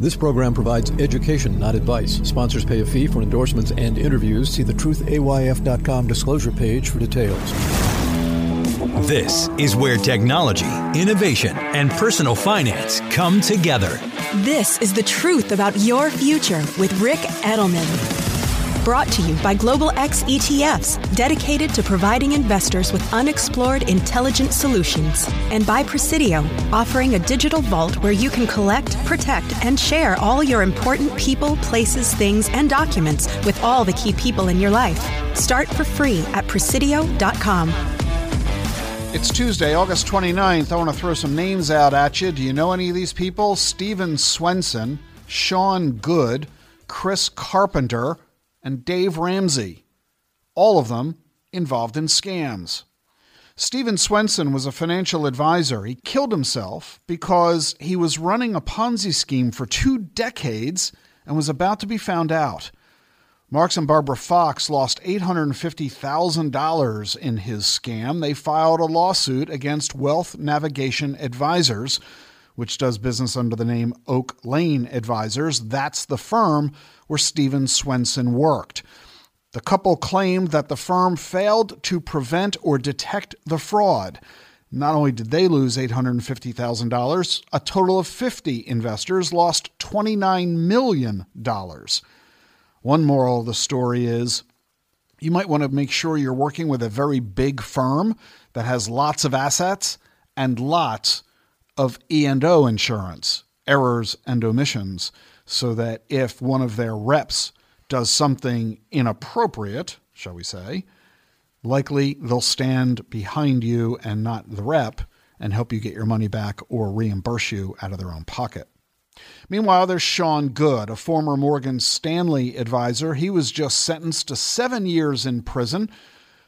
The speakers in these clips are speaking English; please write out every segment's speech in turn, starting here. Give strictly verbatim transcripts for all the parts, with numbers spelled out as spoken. This program provides education, not advice. Sponsors pay a fee for endorsements and interviews. See the truth A Y F dot com disclosure page for details. This is where technology, innovation, and personal finance come together. This is the truth about your future with Ric Edelman. Brought to you by Global X E T Fs, dedicated to providing investors with unexplored intelligent solutions. And by Presidio, offering a digital vault where you can collect, protect, and share all your important people, places, things, and documents with all the key people in your life. Start for free at Presidio dot com. It's Tuesday, August twenty-ninth. I want to throw some names out at you. Do you know any of these people? Steven Swenson, Shawn Good, Chris Carpenter, and Dave Ramsey. All of them involved in scams. Steven Swenson was a financial advisor. He killed himself because he was running a Ponzi scheme for two decades and was about to be found out. Marks and Barbara Fox lost eight hundred fifty thousand dollars in his scam. They filed a lawsuit against Wealth Navigation Advisors, which does business under the name Oak Lane Advisors. That's the firm where Steven Swenson worked. The couple claimed that the firm failed to prevent or detect the fraud. Not only did they lose eight hundred fifty thousand dollars, a total of fifty investors lost twenty-nine million dollars. One moral of the story is you might want to make sure you're working with a very big firm that has lots of assets and lots of E and O insurance, errors and omissions, so that if one of their reps does something inappropriate, shall we say, likely they'll stand behind you and not the rep and help you get your money back or reimburse you out of their own pocket. Meanwhile, there's Shawn Good, a former Morgan Stanley advisor. He was just sentenced to seven years in prison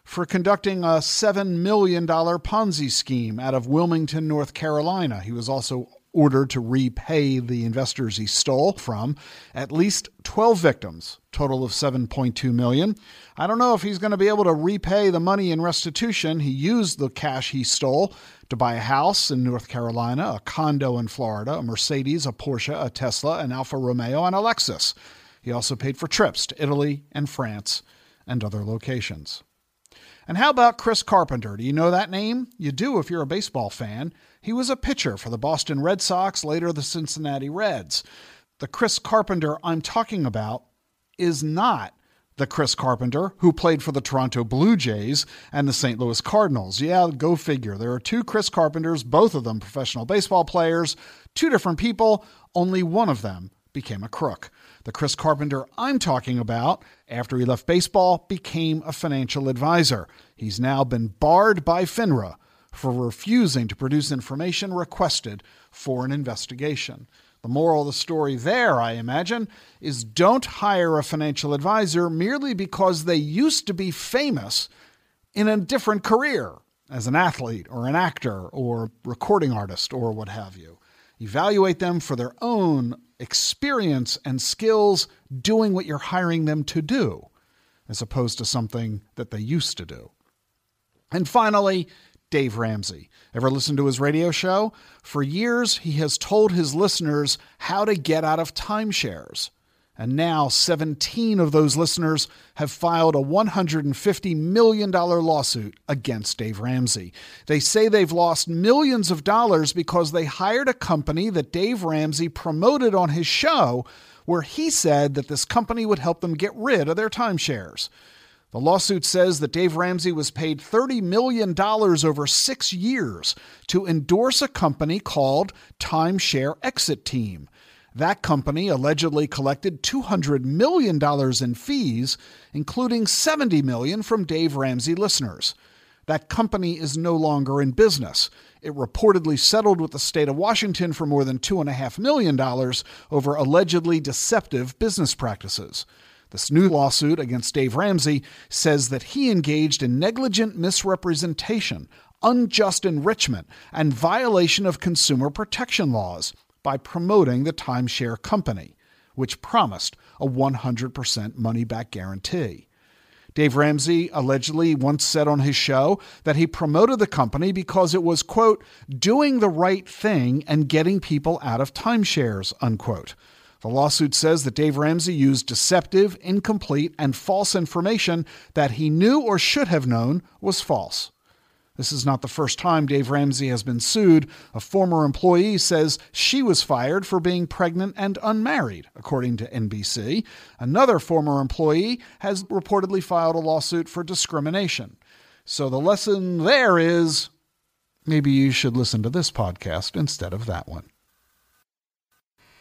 for conducting a seven million dollars Ponzi scheme out of Wilmington, North Carolina. He was also ordered to repay the investors he stole from. At least twelve victims, total of seven point two million dollars. I don't know if he's going to be able to repay the money in restitution. He used the cash he stole to buy a house in North Carolina, a condo in Florida, a Mercedes, a Porsche, a Tesla, an Alfa Romeo, and a Lexus. He also paid for trips to Italy and France and other locations. And how about Chris Carpenter? Do you know that name? You do if you're a baseball fan. He was a pitcher for the Boston Red Sox, later the Cincinnati Reds. The Chris Carpenter I'm talking about is not the Chris Carpenter who played for the Toronto Blue Jays and the Saint Louis Cardinals. Yeah, go figure. There are two Chris Carpenters, both of them professional baseball players, two different people. Only one of them became a crook. The Chris Carpenter I'm talking about, after he left baseball, became a financial advisor. He's now been barred by FINRA for refusing to produce information requested for an investigation. The moral of the story there, I imagine, is don't hire a financial advisor merely because they used to be famous in a different career, as an athlete or an actor or recording artist or what have you. Evaluate them for their own experience and skills doing what you're hiring them to do, as opposed to something that they used to do. And finally, Dave Ramsey. Ever listen to his radio show? For years, he has told his listeners how to get out of timeshares. And now seventeen of those listeners have filed a one hundred fifty million dollars lawsuit against Dave Ramsey. They say they've lost millions of dollars because they hired a company that Dave Ramsey promoted on his show, where he said that this company would help them get rid of their timeshares. The lawsuit says that Dave Ramsey was paid thirty million dollars over six years to endorse a company called Timeshare Exit Team. That company allegedly collected two hundred million dollars in fees, including seventy million dollars from Dave Ramsey listeners. That company is no longer in business. It reportedly settled with the state of Washington for more than two point five million dollars over allegedly deceptive business practices. This new lawsuit against Dave Ramsey says that he engaged in negligent misrepresentation, unjust enrichment, and violation of consumer protection laws by promoting the timeshare company, which promised a one hundred percent money-back guarantee. Dave Ramsey allegedly once said on his show that he promoted the company because it was, quote, doing the right thing and getting people out of timeshares, unquote. The lawsuit says that Dave Ramsey used deceptive, incomplete, and false information that he knew or should have known was false. This is not the first time Dave Ramsey has been sued. A former employee says she was fired for being pregnant and unmarried, according to N B C. Another former employee has reportedly filed a lawsuit for discrimination. So the lesson there is maybe you should listen to this podcast instead of that one.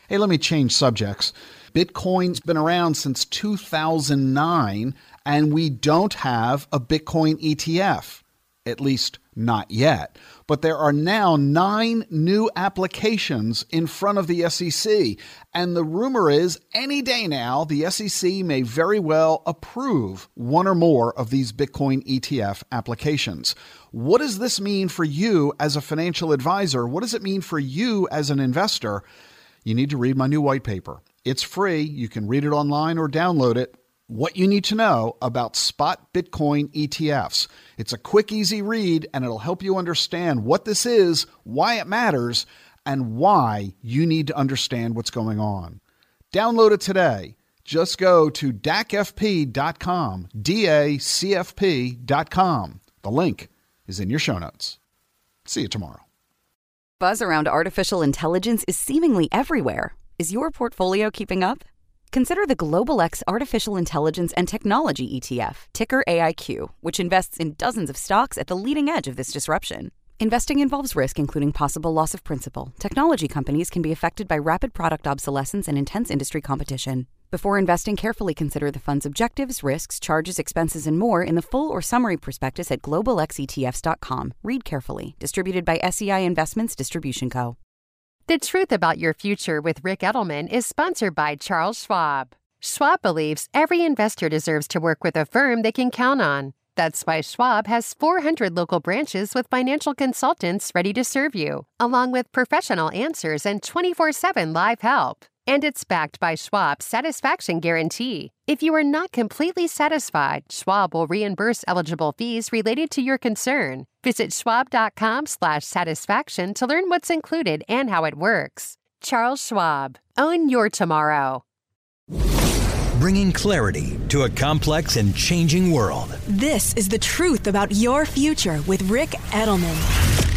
Hey, let me change subjects. Bitcoin's been around since two thousand nine, and we don't have a Bitcoin E T F. At least not yet. But there are now nine new applications in front of the S E C. And the rumor is any day now, the S E C may very well approve one or more of these Bitcoin E T F applications. What does this mean for you as a financial advisor? What does it mean for you as an investor? You need to read my new white paper. It's free. You can read it online or download it. What you need to know about spot Bitcoin E T Fs. It's a quick, easy read, and it'll help you understand what this is, why it matters, and why you need to understand what's going on. Download it today. Just go to D A C F P dot com, D A C F P dot com. The link is in your show notes. See you tomorrow. Buzz around artificial intelligence is seemingly everywhere. Is your portfolio keeping up? Consider the Global X Artificial Intelligence and Technology E T F, ticker A I Q, which invests in dozens of stocks at the leading edge of this disruption. Investing involves risk, including possible loss of principal. Technology companies can be affected by rapid product obsolescence and intense industry competition. Before investing, carefully consider the fund's objectives, risks, charges, expenses, and more in the full or summary prospectus at global x e t f s dot com. Read carefully. Distributed by S E I Investments Distribution Co. The Truth About Your Future with Ric Edelman is sponsored by Charles Schwab. Schwab believes every investor deserves to work with a firm they can count on. That's why Schwab has four hundred local branches with financial consultants ready to serve you, along with professional answers and twenty-four seven live help. And it's backed by Schwab's satisfaction guarantee. If you are not completely satisfied, Schwab will reimburse eligible fees related to your concern. Visit schwab.com slash satisfaction to learn what's included and how it works. Charles Schwab. Own your tomorrow. Bringing clarity to a complex and changing world. This is The Truth About Your Future with Ric Edelman.